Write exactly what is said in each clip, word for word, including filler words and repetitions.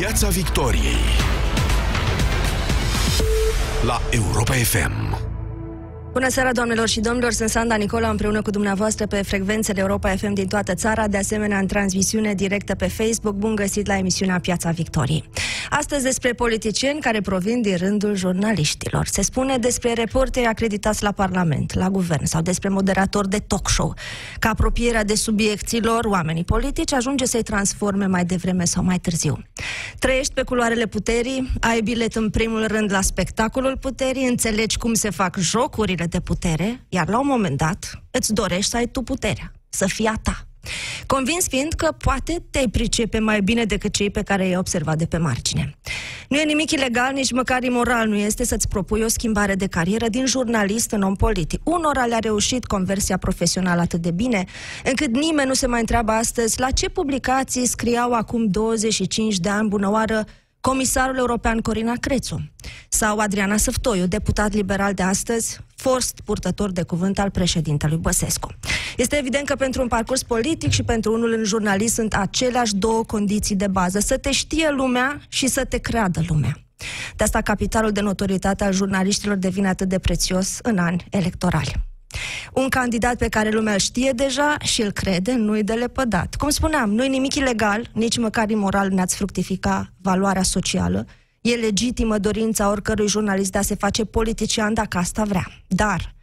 Piața Victoriei la Europa F M. Bună seara, doamnelor și domnilor, sunt Sandra Nicola împreună cu dumneavoastră pe frecvențele Europa F M din toată țara, de asemenea în transmisiune directă pe Facebook. Bun găsit la emisiunea Piața Victoriei. Astăzi despre politicieni care provin din rândul jurnaliștilor. Se spune despre reporteri acreditați la Parlament, la Guvern sau despre moderatori de talk show, că apropierea de subiecții lor, oamenii politici, ajunge să-i transforme mai devreme sau mai târziu. Trăiești pe culoarele puterii, ai bilet în primul rând la spectacolul puterii, înțelegi cum se fac jocurile de putere, iar la un moment dat îți dorești să ai tu puterea, să fii a ta. Convins fiind că poate te-ai pricepe mai bine decât cei pe care i-ai observat de pe margine. Nu e nimic ilegal, nici măcar imoral nu este să-ți propui o schimbare de carieră din jurnalist în om politic. Unora le-a reușit conversia profesională atât de bine, încât nimeni nu se mai întreabă astăzi la ce publicații scriau acum douăzeci și cinci de ani bunăoară Comisarul European Corina Crețu sau Adriana Săftoiu, deputat liberal de astăzi, fost purtător de cuvânt al președintelui Băsescu. Este evident că pentru un parcurs politic și pentru unul în jurnalist sunt aceleași două condiții de bază: să te știe lumea și să te creadă lumea. De asta capitalul de notorietate al jurnaliștilor devine atât de prețios în ani electorali. Un candidat pe care lumea îl știe deja și îl crede, nu-i de lepădat. Cum spuneam, nu-i nimic ilegal, nici măcar imoral n-ați fructifica valoarea socială. E legitimă dorința oricărui jurnalist de a se face politician dacă asta vrea. Dar,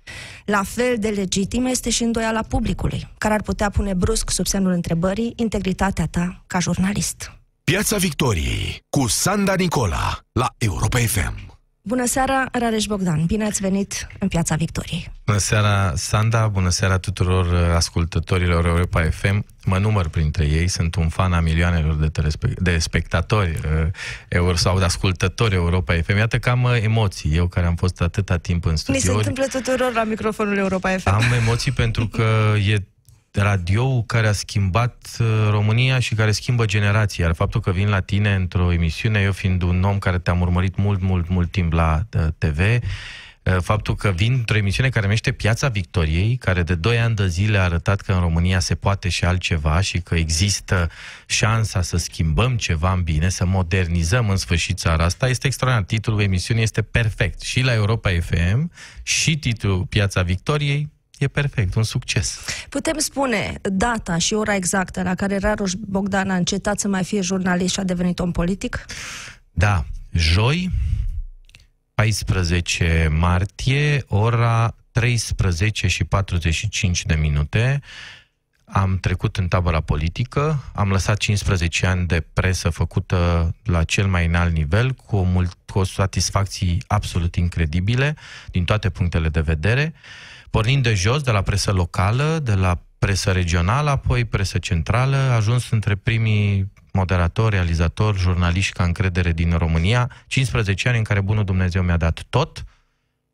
la fel de legitimă este și îndoiala publicului, care ar putea pune brusc sub semnul întrebării integritatea ta ca jurnalist. Piața Victoriei cu Sanda Nicola la Europa F M. Bună seara, Rareș Bogdan, bine ați venit în Piața Victoriei. Bună seara, Sanda, bună seara tuturor ascultătorilor Europa F M. Mă număr printre ei, sunt un fan a milioanelor de, telespect de spectatori uh, sau de ascultători Europa F M. Iată că am uh, emoții, eu care am fost atâta timp în studio. Mi se întâmplă tuturor la microfonul Europa F M. Am emoții pentru că e radio care a schimbat România și care schimbă generații. Iar faptul că vin la tine într-o emisiune, eu fiind un om care te-am urmărit mult, mult, mult timp la T V, faptul că vin într-o emisiune care numește Piața Victoriei, care de doi ani de zile a arătat că în România se poate și altceva și că există șansa să schimbăm ceva în bine, să modernizăm în sfârșit țara asta, este extraordinar. Titlul emisiunii este perfect. Și la Europa F M, și titlul Piața Victoriei, e perfect, un succes. Putem spune data și ora exactă la care Rareș Bogdan a încetat să mai fie jurnalist și a devenit om politic? Da, joi, paisprezece martie, ora treisprezece și patruzeci și cinci de minute, am trecut în tabăra politică, am lăsat cincisprezece ani de presă făcută la cel mai înalt nivel, cu o, mult, cu o satisfacție absolut incredibile, din toate punctele de vedere, pornind de jos, de la presă locală, de la presă regională, apoi presă centrală, ajuns între primii moderatori, realizatori, jurnaliști ca încredere din România, cincisprezece ani în care bunul Dumnezeu mi-a dat tot,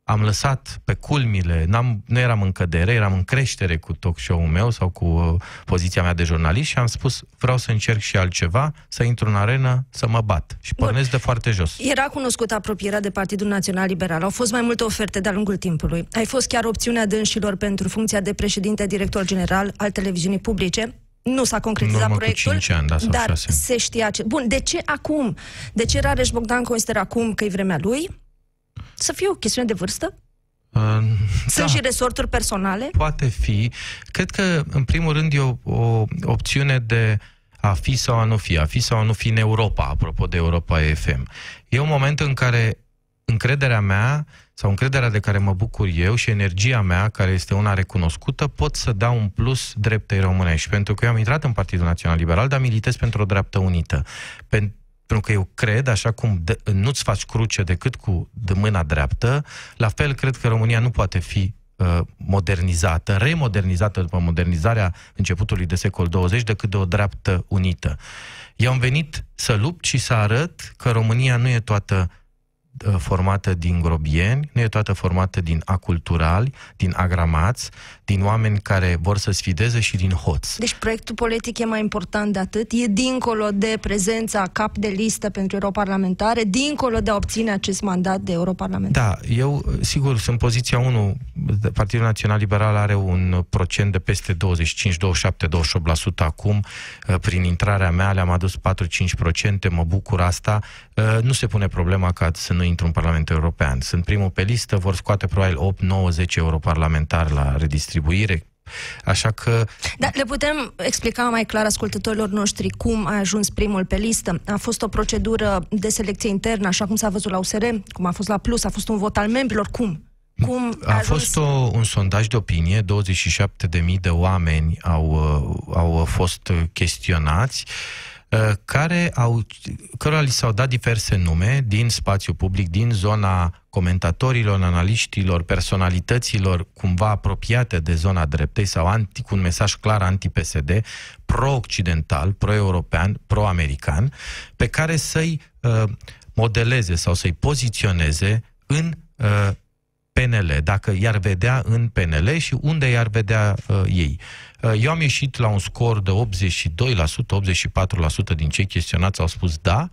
am lăsat pe culmile, n-am, nu eram în cădere, eram în creștere cu talk show-ul meu sau cu poziția mea de jurnalist și am spus, vreau să încerc și altceva, să intru în arenă, să mă bat. Și pornesc de foarte jos. Era cunoscută apropierea de Partidul Național Liberal. Au fost mai multe oferte de-a lungul timpului. Ai fost chiar opțiunea dânșilor pentru funcția de președinte director general al televiziunii publice. Nu s-a concretizat proiectul, cinci ani, da, dar șase. Se știa ce... Bun, de ce acum? De ce Rareș Bogdan consideră acum că e vremea lui? Să fie o chestiune de vârstă? Uh, Sunt da. Și resorturi personale? Poate fi. Cred că, în primul rând, e o, o opțiune de a fi sau a nu fi, a fi sau a nu fi în Europa, apropo de Europa F M. E un moment în care încrederea mea, sau încrederea de care mă bucur eu și energia mea, care este una recunoscută, pot să dau un plus dreptei românești. Pentru că eu am intrat în Partidul Național Liberal, dar militez pentru o dreaptă unită. Pentru Pentru că eu cred, așa cum nu-ți faci cruce decât cu de mâna dreaptă, la fel cred că România nu poate fi uh, modernizată, remodernizată după modernizarea începutului de secol douăzeci, decât de o dreaptă unită. Eu am venit să lupt și să arăt că România nu e toată formată din grobieni, nu e toată formată din aculturali, din agramați, din oameni care vor să sfideze și din hoți. Deci proiectul politic e mai important de atât, e dincolo de prezența cap de listă pentru europarlamentare, dincolo de a obține acest mandat de europarlamentar. Da, eu, sigur, sunt poziția unu, Partidul Național Liberal are un procent de peste douăzeci și cinci, douăzeci și șapte, douăzeci și opt la sută acum, prin intrarea mea le-am adus patru-cinci la sută, mă bucur asta, nu se pune problema ca să nu intru în Parlamentul European. Sunt primul pe listă, vor scoate probabil opt, nouă, zece europarlamentari la redistribuire. Așa că... Da, le putem explica mai clar ascultătorilor noștri cum a ajuns primul pe listă. A fost o procedură de selecție internă, așa cum s-a văzut la U S R, cum a fost la PLUS, a fost un vot al membrilor, cum? Cum a, a fost o, un sondaj de opinie, douăzeci și șapte de mii de oameni au, au fost chestionați, care au, cărora li s-au dat diverse nume din spațiu public, din zona comentatorilor, analiștilor, personalităților cumva apropiate de zona dreptei sau anti, cu un mesaj clar anti-P S D, pro-occidental, pro-european, pro-american, pe care să-i uh, modeleze sau să-i poziționeze în uh, P N L, dacă i-ar vedea în P N L și unde i-ar vedea uh, ei. Eu am ieșit la un scor de optzeci și doi la sută, optzeci și patru la sută din cei chestionați au spus da,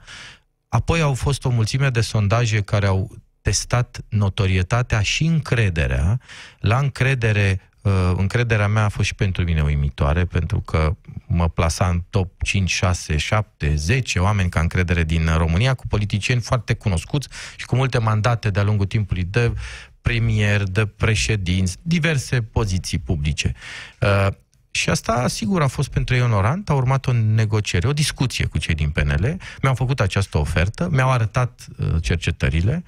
apoi au fost o mulțime de sondaje care au testat notorietatea și încrederea. La încredere, încrederea mea a fost și pentru mine uimitoare, pentru că mă plasa în top cinci, șase, șapte, zece oameni ca încredere din România, cu politicieni foarte cunoscuți și cu multe mandate de-a lungul timpului de premier, de președinți, diverse poziții publice. Și asta, sigur, a fost pentru ei onorant, a urmat o negociere, o discuție cu cei din P N L, mi-au făcut această ofertă, mi-au arătat uh, cercetările,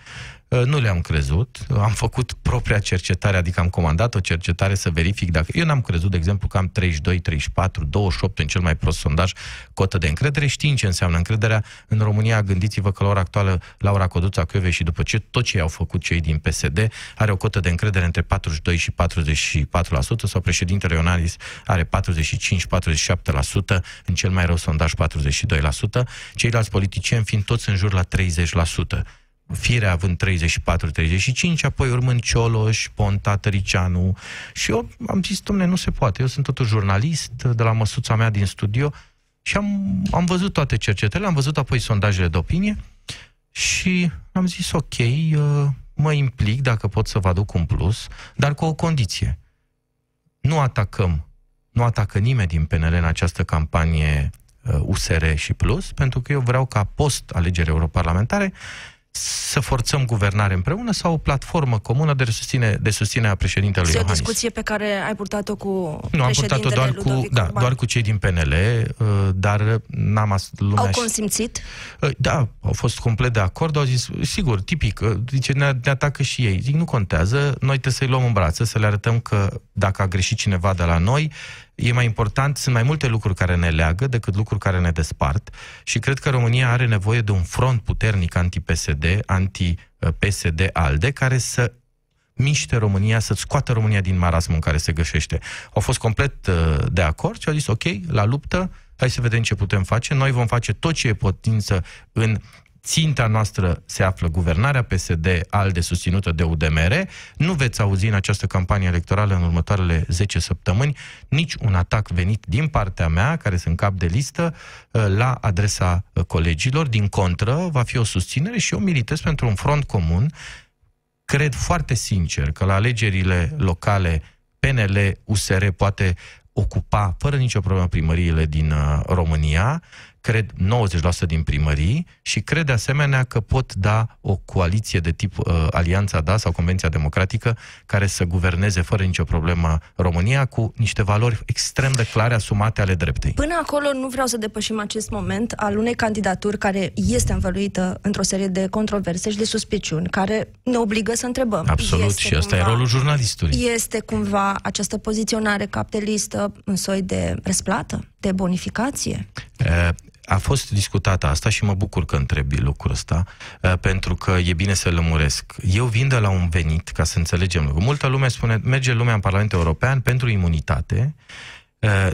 uh, nu le-am crezut, am făcut propria cercetare, adică am comandat o cercetare să verific dacă... Eu n-am crezut, de exemplu, că am treizeci și doi, treizeci și patru, douăzeci și opt în cel mai prost sondaj cotă de încredere, știind ce înseamnă încrederea. În România, gândiți-vă că la ora actuală Laura Codruța Kövesi și după ce tot ce i-au făcut cei din P S D are o cotă de încredere între patruzeci și doi și patruzeci și patru la sută, sau președintele Iohannis are patruzeci și cinci, patruzeci și șapte la sută, în cel mai rău sondaj patruzeci și doi la sută, ceilalți politicieni fiind toți în jur la treizeci la sută. Firea având treizeci și patru, treizeci și cinci, apoi urmând Cioloș, Ponta, Tăriceanu. Și eu am zis, dom'le, nu se poate, eu sunt totuși jurnalist, de la măsuța mea din studio, și am, am văzut toate cercetările, am văzut apoi sondajele de opinie și am zis, ok, mă implic dacă pot să vă aduc un plus, dar cu o condiție. Nu atacăm Nu atacă nimeni din P N L în această campanie U S R și PLUS, pentru că eu vreau ca post-alegeri europarlamentare să forțăm guvernare împreună sau o platformă comună de susținere de susținere a președintelui Iohannis. Este o discuție pe care ai purtat-o cu Nu, am purtat-o doar cu, da, doar cu cei din P N L, dar n-am as, lumea Au consimțit? Și, da, au fost complet de acord, au zis, sigur, tipic, zice, ne, ne atacă și ei. Zic, nu contează, noi trebuie să-i luăm în brață, să le arătăm că dacă a greșit cineva de la noi, e mai important, sunt mai multe lucruri care ne leagă decât lucruri care ne despart și cred că România are nevoie de un front puternic anti-P S D, anti-P S D-ALDE, care să miște România, să scoată România din marasmul în care se găsește. Au fost complet de acord și au zis, ok, la luptă, hai să vedem ce putem face, noi vom face tot ce e putință în ținta noastră se află guvernarea P S D-ALDE susținută de U D M R. Nu veți auzi în această campanie electorală în următoarele zece săptămâni nici un atac venit din partea mea, care sunt cap de listă, la adresa colegilor. Din contră, va fi o susținere și eu militez pentru un front comun. Cred foarte sincer că la alegerile locale P N L U S R poate ocupa fără nicio problemă primăriile din România, cred nouăzeci la sută din primării și cred de asemenea că pot da o coaliție de tip uh, Alianța Da sau Convenția Democratică care să guverneze fără nicio problemă România cu niște valori extrem de clare asumate ale dreptei. Până acolo nu vreau să depășim acest moment al unei candidaturi care este învăluită într-o serie de controverse și de suspiciuni care ne obligă să întrebăm. Absolut, este și asta cumva, e rolul jurnalistului. Este cumva această poziționare cap de listă în soi de răsplată, de bonificație? Uh, A fost discutată asta și mă bucur că întrebi lucrul ăsta, pentru că e bine să lămuresc. Eu vin de la un venit, ca să înțelegem lucrul. Multă lume spune, merge lumea în Parlamentul European pentru imunitate,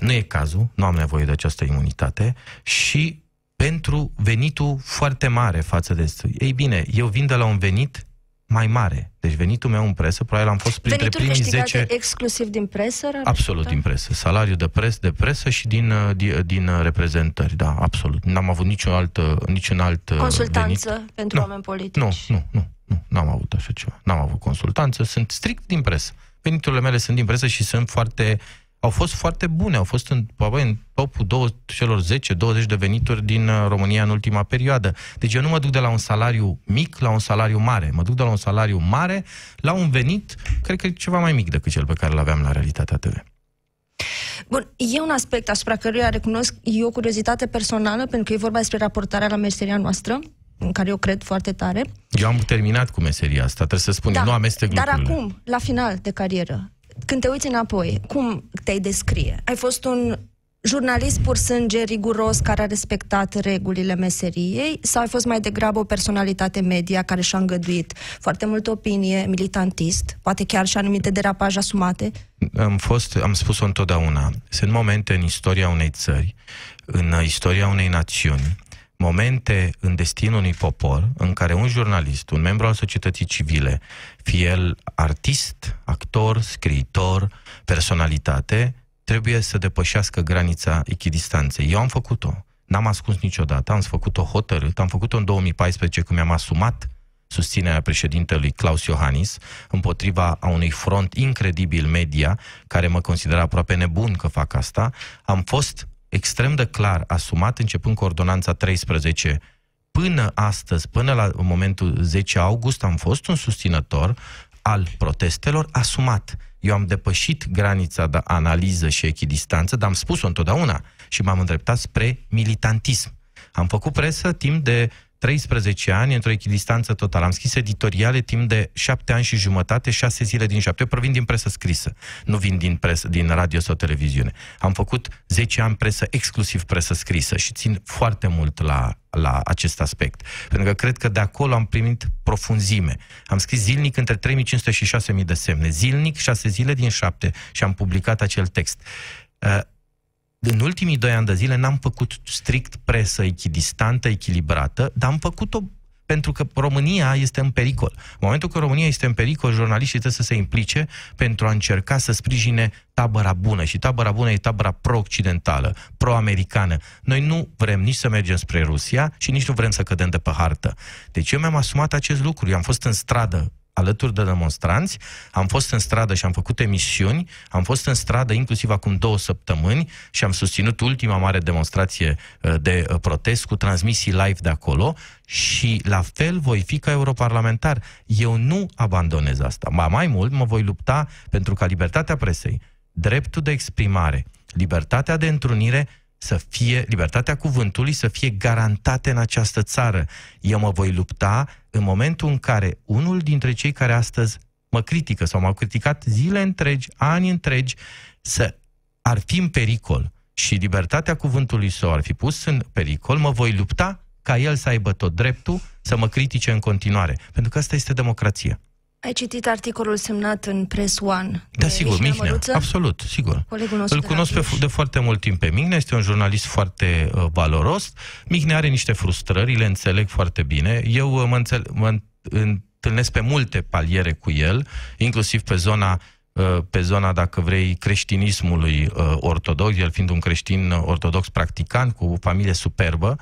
nu e cazul, nu am nevoie de această imunitate și pentru venitul foarte mare față de studiu. Ei bine, eu vin de la un venit mai mare. Deci venitul meu în presă, probabil am fost printre primii zece... exclusiv din presă? Absolut, din presă. Salariul de presă, de presă și din, din, din reprezentări, da, absolut. N-am avut niciun alt, niciun alt consultanță venit. Pentru nu, oameni politici? Nu, nu, nu, nu, n-am avut așa ceva. N-am avut consultanță, sunt strict din presă. Veniturile mele sunt din presă și sunt foarte... Au fost foarte bune, au fost în, în topul două, celor zece douăzeci de venituri din România în ultima perioadă. Deci eu nu mă duc de la un salariu mic la un salariu mare. Mă duc de la un salariu mare la un venit, cred că e ceva mai mic decât cel pe care l-aveam la Realitatea T V. Bun, e un aspect asupra căruia recunosc, e o curiozitate personală, pentru că e vorba despre raportarea la meseria noastră, în care eu cred foarte tare. Eu am terminat cu meseria asta, trebuie să spun, da, nu amestec lucrurile. Dar acum, la final de carieră, când te uiți înapoi, cum te-ai descrie? Ai fost un jurnalist pur sânge, riguros, care a respectat regulile meseriei, sau ai fost mai degrabă o personalitate media care și-a îngăduit foarte multă opinie, militantist, poate chiar și anumite derapaje asumate? Am fost, am spus-o întotdeauna, sunt momente în istoria unei țări, în istoria unei națiuni, momente în destinul unui popor în care un jurnalist, un membru al societății civile, fie el artist, actor, scriitor, personalitate, trebuie să depășească granița echidistanței. Eu am făcut-o, n-am ascuns niciodată, am făcut-o hotărât, am făcut-o în două mii paisprezece când mi-am asumat susținerea președintelui Klaus Iohannis împotriva a unui front incredibil media care mă considera aproape nebun că fac asta. Am fost extrem de clar asumat, începând cu ordonanța treisprezece până astăzi, până la momentul zece august, am fost un susținător al protestelor asumat. Eu am depășit granița de analiză și echidistanță, dar am spus-o întotdeauna și m-am îndreptat spre militantism. Am făcut presă timp de treisprezece ani, într-o echidistanță totală. Am scris editoriale timp de șapte ani și jumătate, șase zile din șapte. Eu provin din presă scrisă, nu vin din, presă, din radio sau televiziune. Am făcut zece ani presă, exclusiv presă scrisă, și țin foarte mult la, la acest aspect. Pentru că cred că de acolo am primit profunzime. Am scris zilnic între trei mii cinci sute și șase mii de semne. Zilnic, șase zile din șapte, și am publicat acel text. Uh, În ultimii doi ani de zile n-am făcut strict presă echidistantă, echilibrată, dar am făcut-o pentru că România este în pericol. În momentul că România este în pericol, jurnaliștii trebuie să se implice pentru a încerca să sprijine tabăra bună. Și tabăra bună e tabăra pro-occidentală, pro-americană. Noi nu vrem nici să mergem spre Rusia și nici nu vrem să cădem de pe hartă. Deci eu mi-am asumat acest lucru. Eu am fost în stradă alături de demonstranți, am fost în stradă și am făcut emisiuni, am fost în stradă inclusiv acum două săptămâni și am susținut ultima mare demonstrație de protest cu transmisii live de acolo și la fel voi fi ca europarlamentar. Eu nu abandonez asta. Ba mai mult, mă voi lupta pentru ca libertatea presei, dreptul de exprimare, libertatea de întrunire să fie, libertatea cuvântului să fie garantate în această țară. Eu mă voi lupta în momentul în care unul dintre cei care astăzi mă critică sau m-au criticat zile întregi, ani întregi, să ar fi în pericol și libertatea cuvântului să o ar fi pus în pericol, mă voi lupta ca el să aibă tot dreptul să mă critique în continuare. Pentru că asta este democrația. Ai citit articolul semnat în Press One? Da, sigur, Mihnea, absolut, sigur. Îl cunosc pe, de foarte mult timp pe Mihnea, este un jurnalist foarte uh, valoros. Mihnea are niște frustrări, le înțeleg foarte bine. Eu uh, mă, înțel, mă întâlnesc pe multe paliere cu el, inclusiv pe zona, uh, pe zona dacă vrei, creștinismului uh, ortodox, el fiind un creștin ortodox practicant, cu o familie superbă.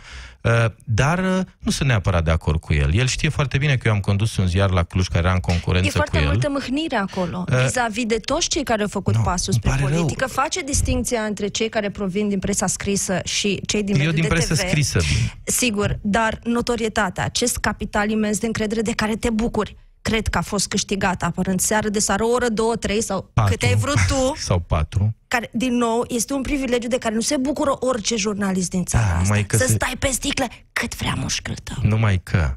Dar nu sunt neapărat de acord cu el. El știe foarte bine că eu am condus un ziar la Cluj care era în concurență cu el. E foarte multă mâhnire acolo, vis-a-vis de toți cei care au făcut pasul spre politică. Face distinția între cei care provin din presa scrisă și cei din mediul de T V. Eu din presă scrisă. Sigur, dar notorietatea, acest capital imens de încredere de care te bucuri, cred că a fost câștigat apărând seară de seară, o oră, două, trei sau patru, cât ai vrut tu. Sau patru. Care, din nou, este un privilegiu de care nu se bucură orice jurnalist din țara da, asta. Să se... stai pe sticlă cât vrea mușcăl tău. Numai că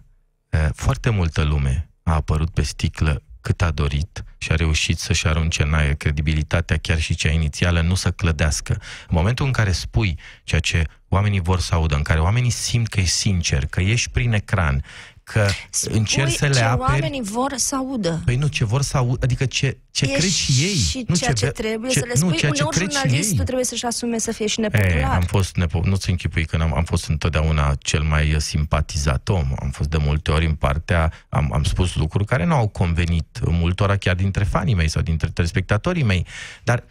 foarte multă lume a apărut pe sticlă cât a dorit și a reușit să-și arunce în aer credibilitatea, chiar și cea inițială, nu să clădească. În momentul în care spui ceea ce oamenii vor să audă, în care oamenii simt că e sincer, că ești prin ecran, că încerci să le aperi. Oamenii vor să audă. Păi nu, ce vor să audă, adică ce, ce cred și ei. Și nu ceea ce, ce trebuie ce, să le spui. Nu, ceea ce uneori jurnalistul trebuie să-și asume să fie și nepopular. E, am fost nepo... Nu-ți închipui că am, am fost întotdeauna cel mai simpatizat om. Am fost de multe ori în partea, am, am spus lucruri care nu au convenit multora chiar dintre fanii mei sau dintre telespectatorii mei. Dar,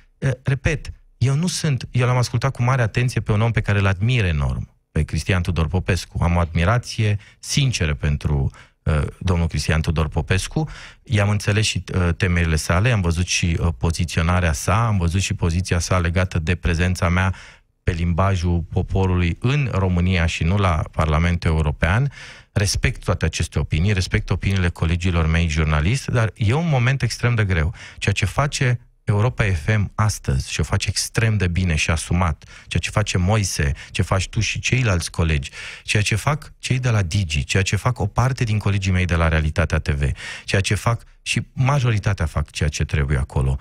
repet, eu nu sunt, eu l-am ascultat cu mare atenție pe un om pe care îl admir enorm, pe Cristian Tudor Popescu. Am o admirație sinceră pentru uh, domnul Cristian Tudor Popescu. I-am înțeles și uh, temerile sale, am văzut și uh, poziționarea sa, am văzut și poziția sa legată de prezența mea pe limbajul poporului în România și nu la Parlamentul European. Respect toate aceste opinii, respect opiniile colegilor mei jurnaliști, dar e un moment extrem de greu. Ceea ce face Europa F M astăzi și o face extrem de bine și asumat, ceea ce face Moise, ce faci tu și ceilalți colegi, ceea ce fac cei de la Digi, ceea ce fac o parte din colegii mei de la Realitatea T V, ceea ce fac și majoritatea fac ceea ce trebuie acolo,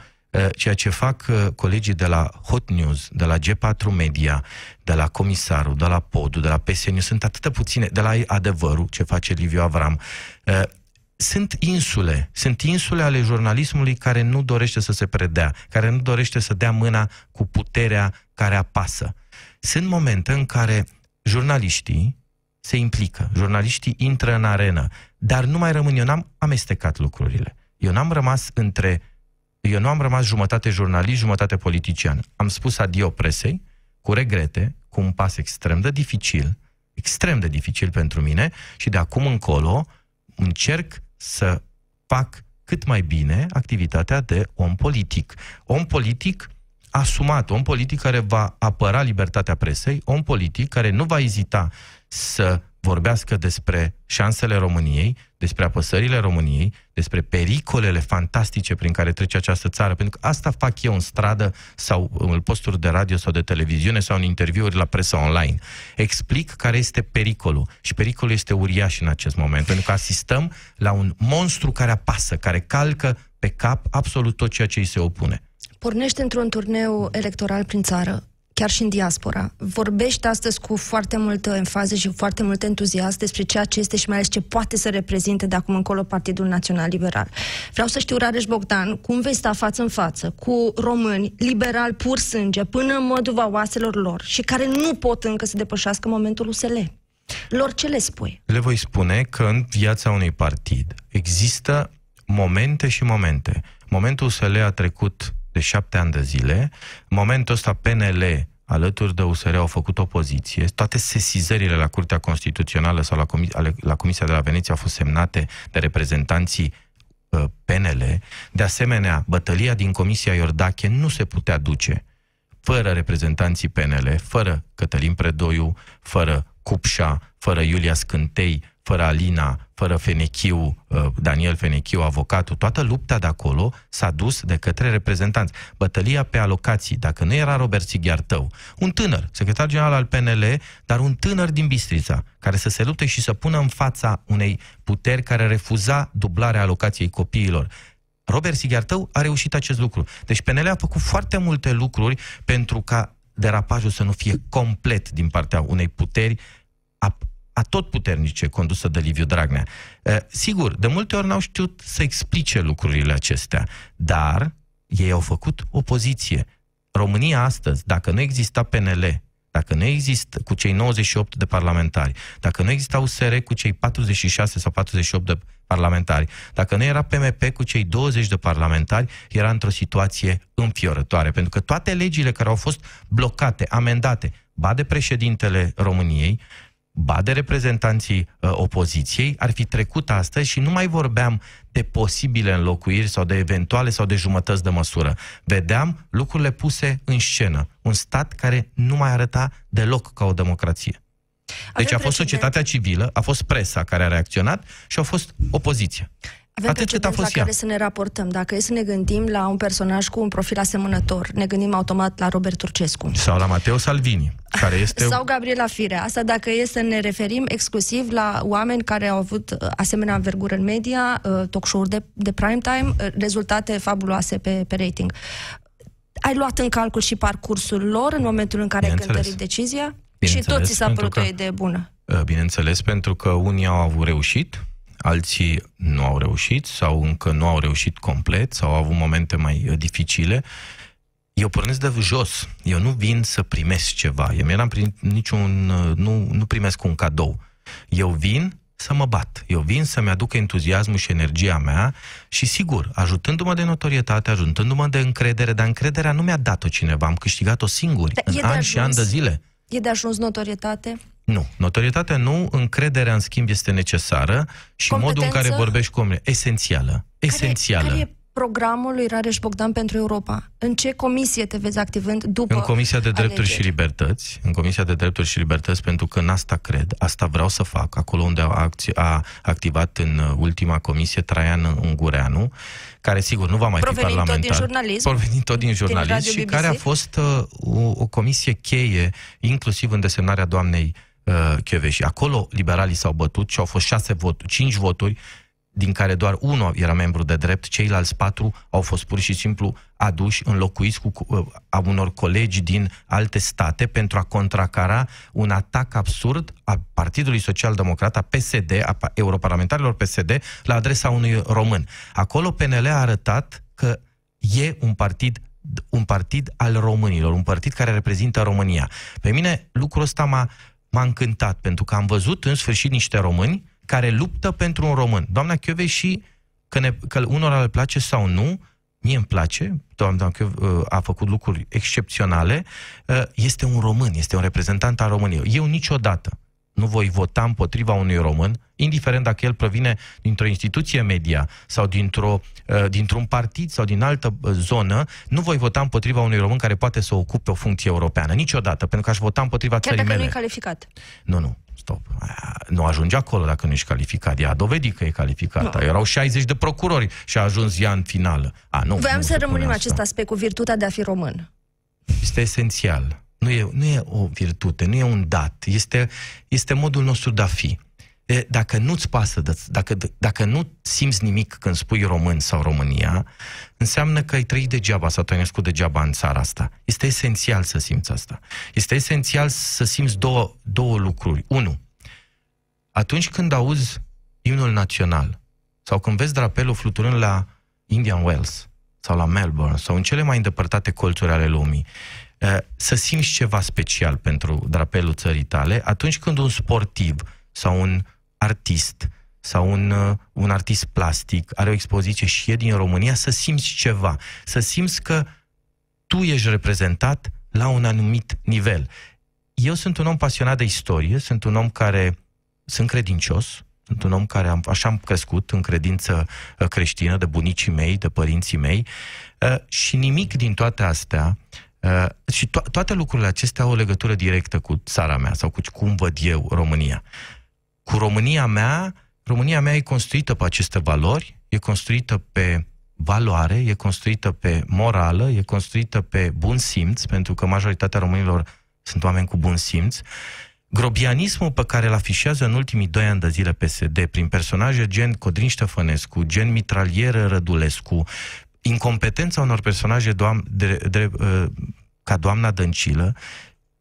ceea ce fac colegii de la Hot News, de la G patru Media, de la Comisarul, de la Podul, de la P S N, sunt atâtea puține, de la Adevărul, ce face Liviu Avram. Sunt insule, sunt insule ale jurnalismului care nu dorește să se predea, care nu dorește să dea mâna cu puterea care apasă. Sunt momente în care jurnaliștii se implică, jurnaliștii intră în arenă, dar nu mai rămân, eu n-am amestecat lucrurile. Eu n-am rămas între, eu nu am rămas jumătate jurnalist, jumătate politician. Am spus adio presei, cu regrete, cu un pas extrem de dificil, extrem de dificil pentru mine și de acum încolo încerc să fac cât mai bine activitatea de om politic. Om politic asumat, om politic care va apăra libertatea presei, om politic care nu va ezita să vorbească despre șansele României, despre apăsările României, despre pericolele fantastice prin care trece această țară, pentru că asta fac eu în stradă sau în posturi de radio sau de televiziune sau în interviuri la presă online. Explic care este pericolul și pericolul este uriaș în acest moment, pentru că asistăm la un monstru care apasă, care calcă pe cap absolut tot ceea ce îi se opune. Pornește într-un turneu electoral prin țară, chiar și în diaspora. Vorbești astăzi cu foarte multă enfază și foarte mult entuziasm despre ceea ce este și mai ales ce poate să reprezinte de acum încolo Partidul Național Liberal. Vreau să știu, Rareș Bogdan, cum vei sta față în față cu români liberali pur sânge până în măduva oaselor lor și care nu pot încă să depășească momentul U S L. Lor ce le spui? Le voi spune că în viața unui partid există momente și momente. Momentul U S L a trecut de șapte ani de zile, în momentul ăsta P N L alături de U S R au făcut opoziție, toate sesizările la Curtea Constituțională sau la, Comis ale, la Comisia de la Venezia au fost semnate de reprezentanții uh, P N L, de asemenea, bătălia din Comisia Iordache nu se putea duce fără reprezentanții P N L, fără Cătălin Predoiu, fără Cupșa, fără Iulia Scântei, fără Alina, fără Fenechiu, Daniel Fenechiu, avocatul, toată lupta de acolo s-a dus de către reprezentanți. Bătălia pe alocații, dacă nu era Robert Sighiartău, un tânăr, secretar general al P N L, dar un tânăr din Bistrița, care să se lupte și să pună în fața unei puteri care refuza dublarea alocației copiilor. Robert Sighiartău a reușit acest lucru. Deci P N L a făcut foarte multe lucruri pentru ca derapajul să nu fie complet din partea unei puteri a a tot puternice, condusă de Liviu Dragnea. E, sigur, de multe ori n-au știut să explice lucrurile acestea, dar ei au făcut opoziție. România astăzi, dacă nu exista P N L, dacă nu există cu cei nouăzeci și opt de parlamentari, dacă nu exista U S R cu cei patruzeci și șase sau patruzeci și opt de parlamentari, dacă nu era P M P cu cei douăzeci de parlamentari, era într-o situație înfiorătoare, pentru că toate legile care au fost blocate, amendate, ba de președintele României, ba de reprezentanții uh, opoziției, ar fi trecut astăzi și nu mai vorbeam de posibile înlocuiri sau de eventuale sau de jumătăți de măsură. Vedeam lucrurile puse în scenă. Un stat care nu mai arăta deloc ca o democrație. Deci a fost societatea civilă, a fost presa care a reacționat și a fost opoziția. Avem precedent la care să ne raportăm. Dacă e să ne gândim la un personaj cu un profil asemănător, ne gândim automat la Robert Turcescu. Sau la Matteo Salvini, care este... Sau Gabriela Firea. Asta dacă e să ne referim exclusiv la oameni care au avut asemenea învergură în media, talk show-uri de, de prime time, rezultate fabuloase pe, pe rating. Ai luat în calcul și parcursul lor în momentul în care ai cântărit decizia? Și toți s-a părut o idee bună. Bineînțeles, pentru că unii au avut reușit, alții nu au reușit sau încă nu au reușit complet sau au avut momente mai dificile. Eu pornesc de jos, eu nu vin să primesc ceva, eu eram prin niciun, nu, nu primesc un cadou. Eu vin să mă bat, eu vin să-mi aducă entuziasmul și energia mea și sigur, ajutându-mă de notorietate, ajutându-mă de încredere, dar încrederea nu mi-a dat-o cineva, am câștigat-o singur, în ani și ani de zile. E de ajuns notorietate? Nu. Notorietatea nu, încrederea, în schimb, este necesară și competență? Modul în care vorbești cu omul, esențială. Esențială. Care, care e programul lui Rareș Bogdan pentru Europa? În ce comisie te vezi activând după În Comisia de Drepturi alegeri. și Libertăți. În Comisia de Drepturi și Libertăți, pentru că în asta cred, asta vreau să fac, acolo unde a, a activat în ultima comisie Traian Ungureanu, care, sigur, nu va mai Provenind fi parlamentar. Tot din jurnalism, Provenind tot din jurnalism. Din și B B C. Care a fost uh, o, o comisie cheie, inclusiv în desemnarea doamnei Kövesi. Acolo liberalii s-au bătut și au fost șase voturi, cinci voturi, din care doar unul era membru de drept, ceilalți patru au fost pur și simplu aduși, înlocuiți cu a unor colegi din alte state pentru a contracara un atac absurd al Partidului Social-Democrat, a P S D, a europarlamentarilor P S D, la adresa unui român. Acolo P N L a arătat că e un partid un partid al românilor, un partid care reprezintă România. Pe mine lucrul ăsta m-a M-a încântat, pentru că am văzut în sfârșit niște români care luptă pentru un român. Doamna Kövesi, că, ne, că unora le place sau nu, mie îmi place, doamna Kövesi a făcut lucruri excepționale, este un român, este un reprezentant al României. Eu niciodată nu voi vota împotriva unui român, indiferent dacă el provine dintr-o instituție media sau dintr-o, dintr-un partid sau din altă zonă, nu voi vota împotriva unui român care poate să ocupe o funcție europeană. Niciodată, pentru că aș vota împotriva țării mele. Chiar dacă nu e calificat. Nu, nu, stop. Nu ajunge acolo dacă nu ești calificat. Ea a dovedit că e calificată. Erau șaizeci de procurori și a ajuns ea în finală. A, nu, Voiam nu să rămânim acest aspect cu virtutea de a fi român. Este esențial. Nu e, nu e o virtute, nu e un dat, este, este modul nostru de a fi. Dacă nu-ți pasă, dacă, dacă nu simți nimic când spui român sau România, înseamnă că ai trăit degeaba sau te-ai născut degeaba în țara asta. Este esențial să simți asta. Este esențial să simți două, două lucruri. Unu, atunci când auzi imnul național sau când vezi drapelul fluturând la Indian Wells sau la Melbourne sau în cele mai îndepărtate colțuri ale lumii, să simți ceva special pentru drapelul țării tale atunci când un sportiv sau un artist sau un, un artist plastic are o expoziție și e din România, să simți ceva, să simți că tu ești reprezentat la un anumit nivel. Eu sunt un om pasionat de istorie, sunt un om care sunt credincios, sunt un om care am, așa am crescut în credință creștină de bunicii mei, de părinții mei și nimic din toate astea. Uh, și to toate lucrurile acestea au o legătură directă cu țara mea sau cu cum văd eu România. Cu România mea, România mea e construită pe aceste valori, e construită pe valoare, e construită pe morală, e construită pe bun simț, pentru că majoritatea românilor sunt oameni cu bun simț. Grobianismul pe care îl afișează în ultimii doi ani de zile P S D, prin personaje gen Codrin Ștefănescu, gen Mitralieră Rădulescu, incompetența unor personaje doam, de, de, ca doamna Dăncilă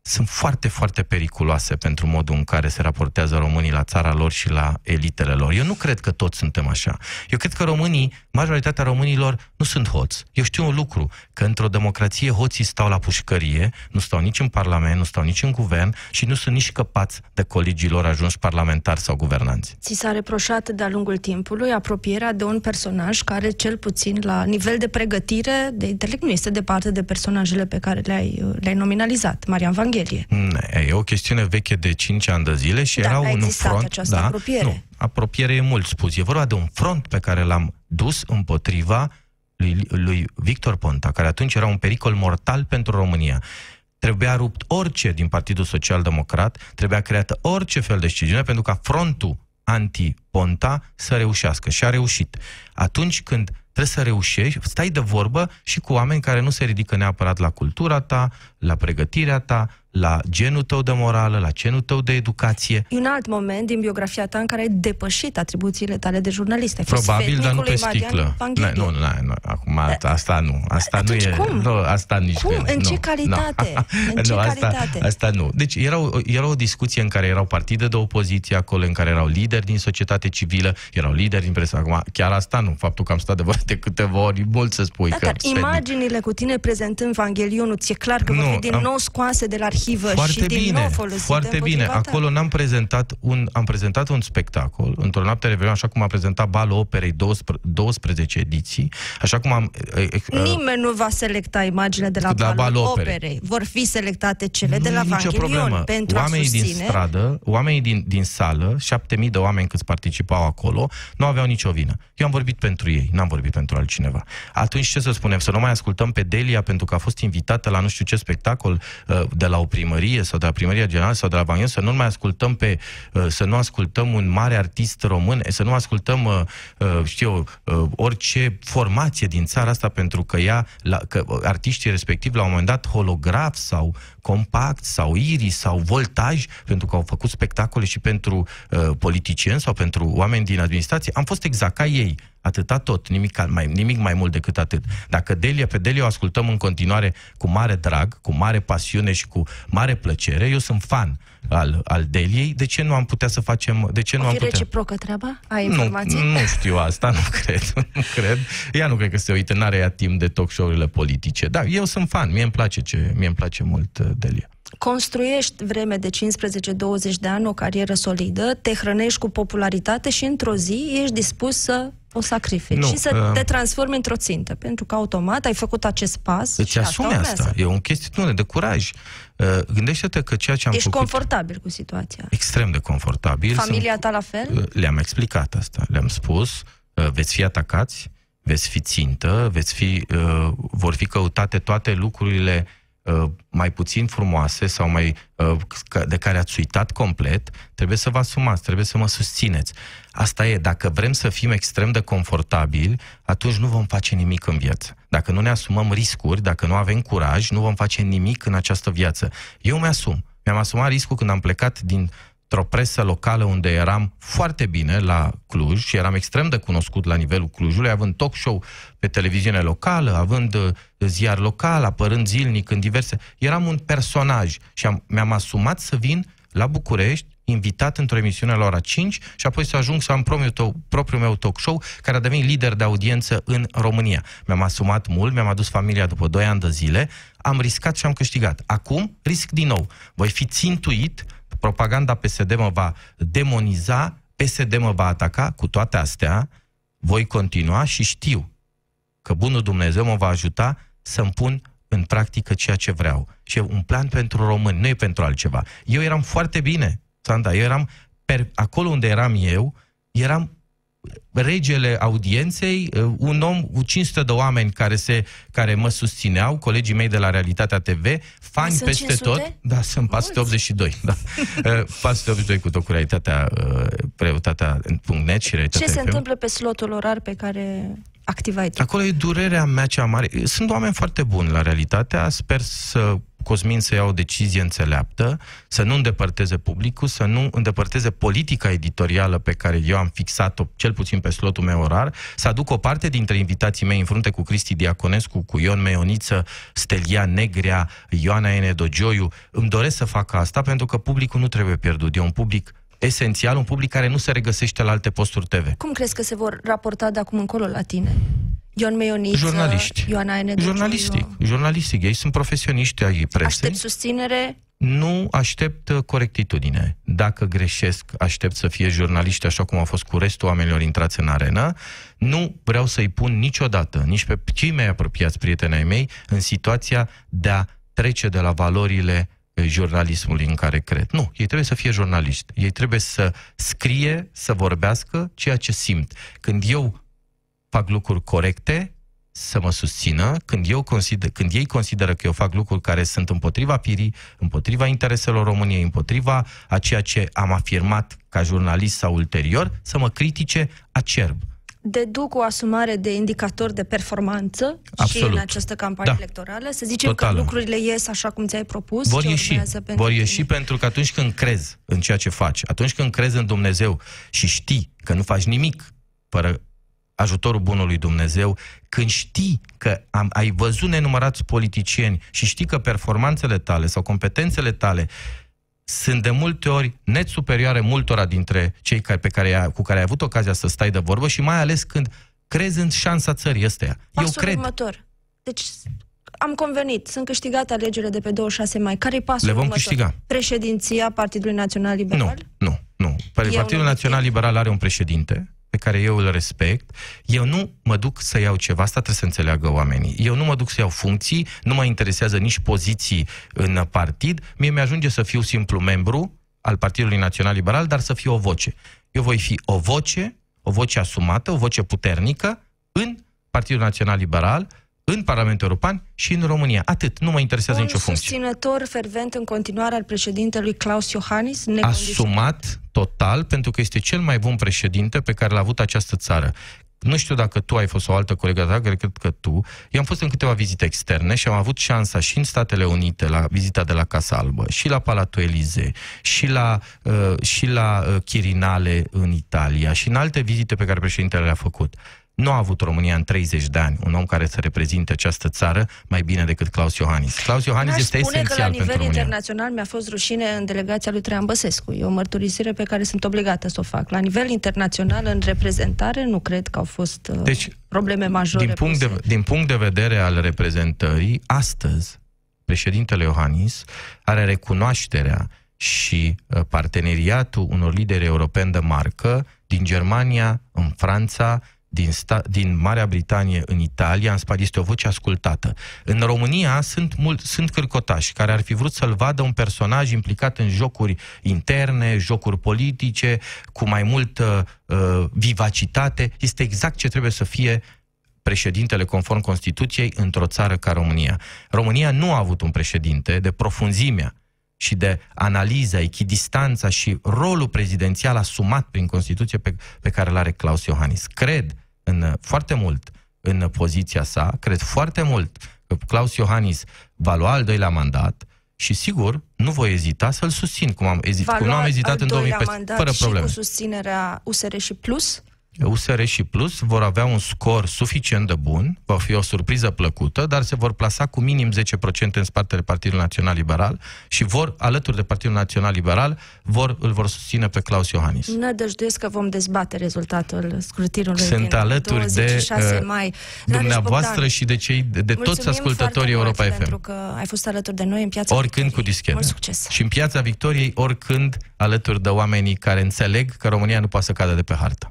sunt foarte, foarte periculoase pentru modul în care se raportează românii la țara lor și la elitele lor. Eu nu cred că toți suntem așa. Eu cred că românii, majoritatea românilor, nu sunt hoți. Eu știu un lucru, că într-o democrație hoții stau la pușcărie, nu stau nici în parlament, nu stau nici în guvern și nu sunt nici căpați de colegii lor ajunși parlamentari sau guvernanți. Ți s-a reproșat de-a lungul timpului apropierea de un personaj care, cel puțin la nivel de pregătire, de intelect, nu este departe de personajele pe care le-ai le-ai nominalizat. Marian Vanghe. E o chestiune veche de cinci ani de zile și da, era un front... Da, apropiere. Nu, apropiere e mult spus. E vorba de un front pe care l-am dus împotriva lui, lui Victor Ponta, care atunci era un pericol mortal pentru România. Trebuia rupt orice din Partidul Social-Democrat, trebuia creată orice fel de sciziune pentru ca frontul anti-Ponta să reușească. Și a reușit. Atunci când trebuie să reușești, stai de vorbă și cu oameni care nu se ridică neapărat la cultura ta, la pregătirea ta, la genul tău de morală, la genul tău de educație. E un alt moment din biografia ta în care ai depășit atribuțiile tale de jurnalist. Ai Probabil, dar nu pe sticlă. Nu, nu, nu, acum asta nu. Asta nu e. Nu, asta nici cum? În ce calitate? În ce calitate? Asta nu. Deci era o discuție în care erau partide de opoziție acolo, în care erau lideri din societate. societate civilă, erau lideri din presă. Acum, chiar asta nu, faptul că am stat de vorbă de câteva ori, mult să spui da, că... Dar imaginile cu tine prezentând Vanghelionul, ți-e clar că nu, vor fi din am... nou scoase de la arhivă foarte și bine, din nou folosite. Foarte bine, acolo n-am prezentat un, am prezentat un spectacol, într-o noapte revelion, așa cum am prezentat balul operei, douăsprezece ediții, așa cum am... Nimeni nu va selecta imaginile de la, la balul operei. operei. Vor fi selectate cele nu de la Vanghelion pentru oamenii a susține... din stradă, oamenii din, din sală, șapte mii de oameni câți participau acolo, nu aveau nicio vină. Eu am vorbit pentru ei, n-am vorbit pentru altcineva. Atunci ce să spunem? Să nu mai ascultăm pe Delia pentru că a fost invitată la nu știu ce spectacol de la o primărie sau de la Primăria Generală sau de la Vanghelion, să nu mai ascultăm pe, să nu ascultăm un mare artist român, să nu ascultăm, știu eu, orice formație din țara asta pentru că ea, la, că artiștii respectiv la un moment dat Holograf sau Compact sau Iris sau Voltaj, pentru că au făcut spectacole și pentru uh, politicieni sau pentru oameni din administrație, am fost exact ca ei. Atâta tot, nimic mai, nimic mai mult decât atât. Dacă Delia, pe Delia o ascultăm în continuare cu mare drag, cu mare pasiune și cu mare plăcere, eu sunt fan al, al Deliei, de ce nu am putea să facem... De ce nu am putea? Reciprocă treaba? Ai informații? Nu, nu știu asta, nu cred, nu cred. Ea nu cred că se uită, n-are ea timp de talk show-urile politice. Da, eu sunt fan, mie îmi place, ce, mie îmi place mult Delia. Construiești vreme de cincisprezece douăzeci de ani o carieră solidă, te hrănești cu popularitate și într-o zi ești dispus să o sacrifici nu, și să uh... te transformi într-o țintă, pentru că automat ai făcut acest pas. Îți asumi asta, asta. E o chestiune de curaj. Gândește-te că ceea ce am Ești făcut... Ești confortabil cu situația. Extrem de confortabil. Familia Sunt... ta la fel? Le-am explicat asta, le-am spus, veți fi atacați, veți fi țintă, veți fi, vor fi căutate toate lucrurile mai puțin frumoase sau mai de care ați uitat complet, trebuie să vă asumați, trebuie să mă susțineți. Asta e, dacă vrem să fim extrem de confortabili, atunci nu vom face nimic în viață. Dacă nu ne asumăm riscuri, dacă nu avem curaj, nu vom face nimic în această viață. Eu mi-asum. Mi-am asumat riscul când am plecat din... într-o presă locală unde eram foarte bine la Cluj și eram extrem de cunoscut la nivelul Clujului, având talk show pe televiziune locală, având ziar local, apărând zilnic în diverse... Eram un personaj și mi-am asumat să vin la București, invitat într-o emisiune la ora cinci și apoi să ajung să am propriul meu talk show care a devenit lider de audiență în România. Mi-am asumat mult, mi-am adus familia după doi ani de zile, am riscat și am câștigat. Acum risc din nou. Voi fi țintuit... Propaganda P S D mă va demoniza, P S D mă va ataca, cu toate astea voi continua și știu că bunul Dumnezeu mă va ajuta să-mi pun în practică ceea ce vreau. Și e un plan pentru români, nu e pentru altceva. Eu eram foarte bine, Sandra, eu eram, per, acolo unde eram eu, eram regele audienței, un om cu cinci sute de oameni care, se, care mă susțineau, colegii mei de la Realitatea T V, fani sunt peste cinci sute? Tot. Da, sunt patru sute optzeci și doi. Da. patru sute optzeci și doi cu tot cu Realitatea, Realitatea punct net și Realitatea. Ce se întâmplă pe slotul orar pe care activai? Acolo e durerea mea cea mare. Sunt oameni foarte buni la Realitatea, sper să Cosmin să ia o decizie înțeleaptă, să nu îndepărteze publicul, să nu îndepărteze politica editorială pe care eu am fixat-o, cel puțin pe slotul meu orar, să aduc o parte dintre invitații mei în frunte cu Cristi Diaconescu, cu Ion Meioniță, Stelia Negrea, Ioana Enedogioiu. Îmi doresc să fac asta pentru că publicul nu trebuie pierdut. E un public esențial, un public care nu se regăsește la alte posturi T V. Cum crezi că se vor raporta de acum încolo la tine? Ion Meioniță, jurnaliști. Ioana Enedogioiu. Jurnalistic, jurnalistic. Ei sunt profesioniști ai presei. Aștept susținere? Nu aștept corectitudine. Dacă greșesc, aștept să fie jurnaliști așa cum au fost cu restul oamenilor intrați în arenă. Nu vreau să-i pun niciodată, nici pe cei mai apropiați prietenii mei, în situația de a trece de la valorile jurnalismului în care cred. Nu, ei trebuie să fie jurnaliști. Ei trebuie să scrie, să vorbească ceea ce simt. Când eu fac lucruri corecte, să mă susțină, când, eu consider, când ei consideră că eu fac lucruri care sunt împotriva pirii, împotriva intereselor României, împotriva a ceea ce am afirmat ca jurnalist sau ulterior, să mă critique acerb. Deduc o asumare de indicatori de performanță. Absolut. Și în această campanie da. electorală, să zicem Total. că lucrurile ies așa cum ți-ai propus. Vor ieși, pentru, vor ieși pentru că atunci când crezi în ceea ce faci, atunci când crezi în Dumnezeu și știi că nu faci nimic fără ajutorul bunului Dumnezeu, când știi că am, ai văzut nenumărați politicieni și știi că performanțele tale sau competențele tale sunt de multe ori net superioare multora dintre cei care, pe care, cu care ai avut ocazia să stai de vorbă și mai ales când crezi în șansa țării ăsteia. Pasul Eu cred. Următor. Deci am convenit, sunt câștigate alegerile de pe douăzeci și șase mai. Care-i pasul următor? Le vom următor? câștiga. Președinția Partidului Națal Liberal? Nu, nu, nu. Partidul Național Liberal are un președinte pe care eu îl respect. Eu nu mă duc să iau ceva, asta trebuie să înțeleagă oamenii. Eu nu mă duc să iau funcții, nu mă interesează nici poziții în partid. Mie mi-ajunge să fiu simplu membru al Partidului Național Liberal, dar să fiu o voce. Eu voi fi o voce, o voce asumată, o voce puternică în Partidul Național Liberal, în Parlamentul European și în România. Atât. Nu mă interesează nicio funcție. Un susținător fervent în continuare al președintelui Klaus Iohannis? Asumat total, pentru că este cel mai bun președinte pe care l-a avut această țară. Nu știu dacă tu ai fost o altă colegă ta, cred că tu. Eu am fost în câteva vizite externe și am avut șansa și în Statele Unite, la vizita de la Casa Albă, și la Palatul Elisee, și la, uh, și la uh, Chirinale în Italia, și în alte vizite pe care președintele le-a făcut. Nu a avut România în treizeci de ani un om care să reprezinte această țară mai bine decât Klaus Iohannis. Klaus Iohannis este esențial pentru România. Spune că la nivel internațional mi-a fost rușine în delegația lui Traian Băsescu. E o mărturisire pe care sunt obligată să o fac. La nivel internațional, în reprezentare, nu cred că au fost uh, deci, probleme majore. Din punct, de, din punct de vedere al reprezentării, astăzi, președintele Iohannis are recunoașterea și parteneriatul unor lideri europeni de marcă din Germania, în Franța, Din, din Marea Britanie în Italia, în Spania, este o voce ascultată. În România sunt, mult, sunt cârcotași care ar fi vrut să-l vadă un personaj implicat în jocuri interne, jocuri politice, cu mai multă uh, vivacitate. Este exact ce trebuie să fie președintele conform Constituției într-o țară ca România. România nu a avut un președinte de profunzimea și de analiza, echidistanța și rolul prezidențial asumat prin Constituție pe, pe care l-are Klaus Iohannis. Cred în, foarte mult în poziția sa, cred foarte mult că Klaus Iohannis va lua al doilea mandat și, sigur, nu voi ezita să-l susțin, cum, am ezit, cum nu am ezitat în două mii paisprezece, fără probleme. Și cu susținerea U S R și Plus? U S R și Plus vor avea un scor suficient de bun, va fi o surpriză plăcută, dar se vor plasa cu minim zece la sută în spatele Partidului Național Liberal și vor, alături de Partidul Național Liberal, vor, îl vor susține pe Klaus Iohannis. Nădăjduiesc că vom dezbate rezultatul scrutinului. Sunt alături douăzeci și șase de mai. Dumneavoastră Bogdan, și de cei de, de toți ascultătorii Europa F M. Pentru că ai fost alături de noi în Piața oricând Victoriei. Oricând cu dischete. Mult succes. Și în Piața Victoriei, oricând alături de oamenii care înțeleg că România nu poate să cadă de pe hartă.